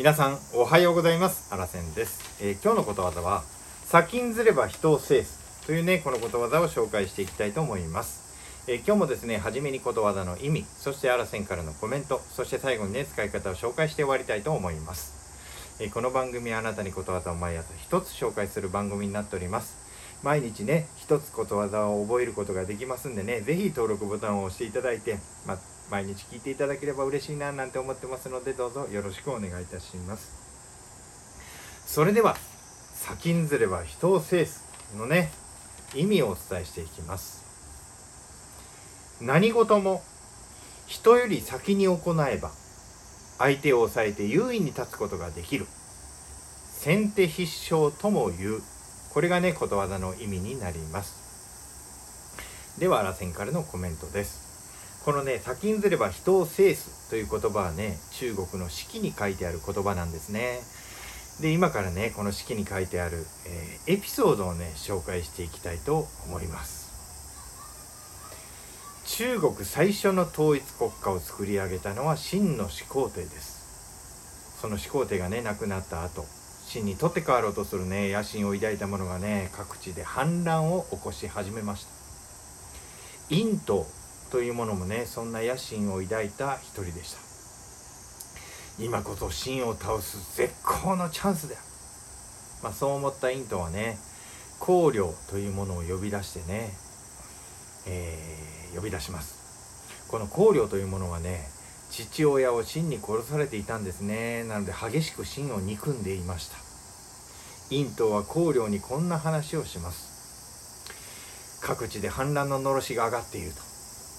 皆さんおはようございます。荒千です。今日のことわざは先んずれば人を制すというね、このことわざを紹介していきたいと思います。今日もですね、初めにことわざの意味、そして荒千からのコメント、そして最後にね、使い方を紹介して終わりたいと思います。この番組はあなたにことわざを毎朝一つ紹介する番組になっております。毎日ね、一つことわざを覚えることができますんでね、ぜひ登録ボタンを押していただいて、毎日聞いていただければ嬉しいななんて思ってますので、どうぞよろしくお願いいたします。それでは先んずれば人を制すのね、意味をお伝えしていきます。何事も人より先に行えば相手を抑えて優位に立つことができる、先手必勝とも言う。これがね、ことわざの意味になります。では荒千からのコメントです。このね、先んずれば人を制すという言葉はね、中国の史記に書いてある言葉なんですね。で、今からね、この史記に書いてある、エピソードをね、紹介していきたいと思います。中国最初の統一国家を作り上げたのは秦の始皇帝です。その始皇帝がね、亡くなった後、秦に取って代わろうとするね、野心を抱いた者がね、各地で反乱を起こし始めました。殷統というものもね、そんな野心を抱いた一人でした。今こそ秦を倒す絶好のチャンスだ、そう思った殷統はね、公領というものを呼び出してね、呼び出します。この公領というものはね、父親を秦に殺されていたんですね。なので激しく秦を憎んでいました。殷統は公領にこんな話をします。各地で反乱の罵が上がっていると、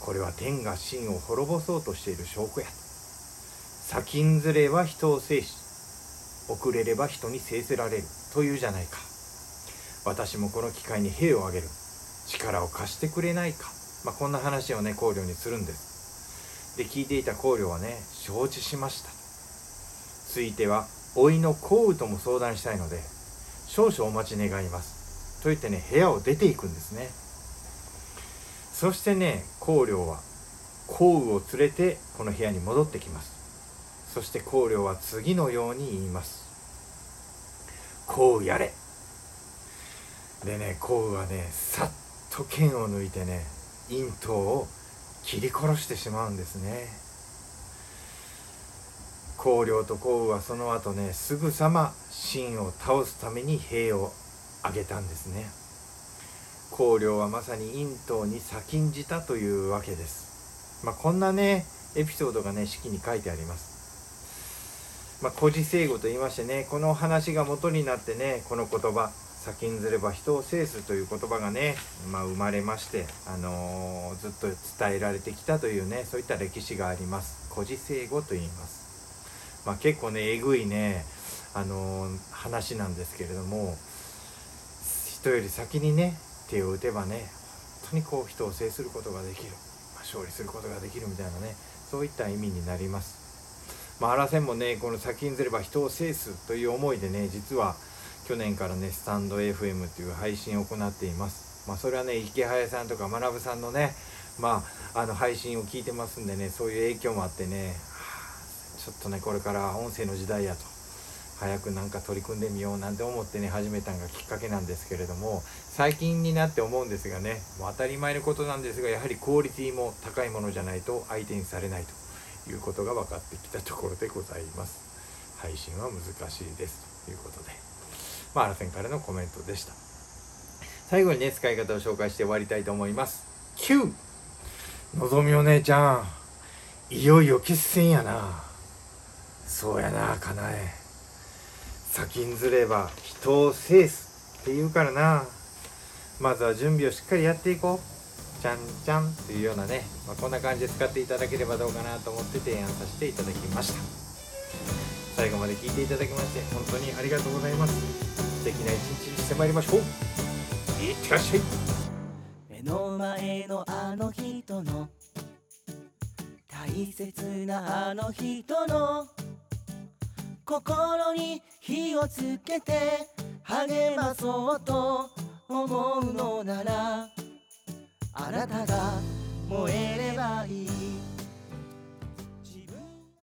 これは天が秦を滅ぼそうとしている証拠や。先んずれは人を制し、遅れれば人に制せられるというじゃないか。私もこの機会に兵を挙げる、力を貸してくれないか。こんな話をね、公領にするんです。で、聞いていた公領はね、承知しました。ついては甥の項羽とも相談したいので、少々お待ち願いますと言ってね、部屋を出ていくんですね。そしてね、公領は項羽を連れてこの部屋に戻ってきます。そして公領は次のように言います。項羽やれ。でね、項羽はね、さっと剣を抜いてね、殷統を切り殺してしまうんですね。公領と項羽はその後ね、すぐさま秦を倒すために兵を挙げたんですね。公領はまさに殷統に先んじたというわけです。こんなね、エピソードがね、史記に書いてあります。故事成語と言いましてね、この話が元になってね、この言葉先んずれば人を制すという言葉がね、生まれまして、ずっと伝えられてきたというね、そういった歴史があります。故事成語と言います。結構ね、えぐいね、話なんですけれども、人より先にね、手を打てばね、本当にこう人を制することができる、勝利することができるみたいなね、そういった意味になります。荒千もね、この先んずれば人を制すという思いでね、実は去年からね、スタンド FM という配信を行っています。それはね、池早さんとか学さんのね、配信を聞いてますんでね、そういう影響もあってね、ちょっとね、これから音声の時代やと、早くなんか取り組んでみようなんて思ってね、始めたのがきっかけなんですけれども、最近になって思うんですがね、当たり前のことなんですが、やはりクオリティも高いものじゃないと相手にされないということが分かってきたところでございます。配信は難しいですということで、荒千からのコメントでした。最後にね、使い方を紹介して終わりたいと思います。 Q のぞみお姉ちゃん、いよいよ決戦やな。そうやな、かなえ、先んずれば人を制すって言うからな、まずは準備をしっかりやっていこう、ちゃんちゃんっていうようなね、こんな感じで使っていただければどうかなと思って提案させていただきました。最後まで聞いていただきまして本当にありがとうございます。素敵な一日にしてまいりましょう。いってらっしゃい。目の前のあの人の大切なあの人の心に火をつけて励まそうと思うのなら、あなたが燃えればいい。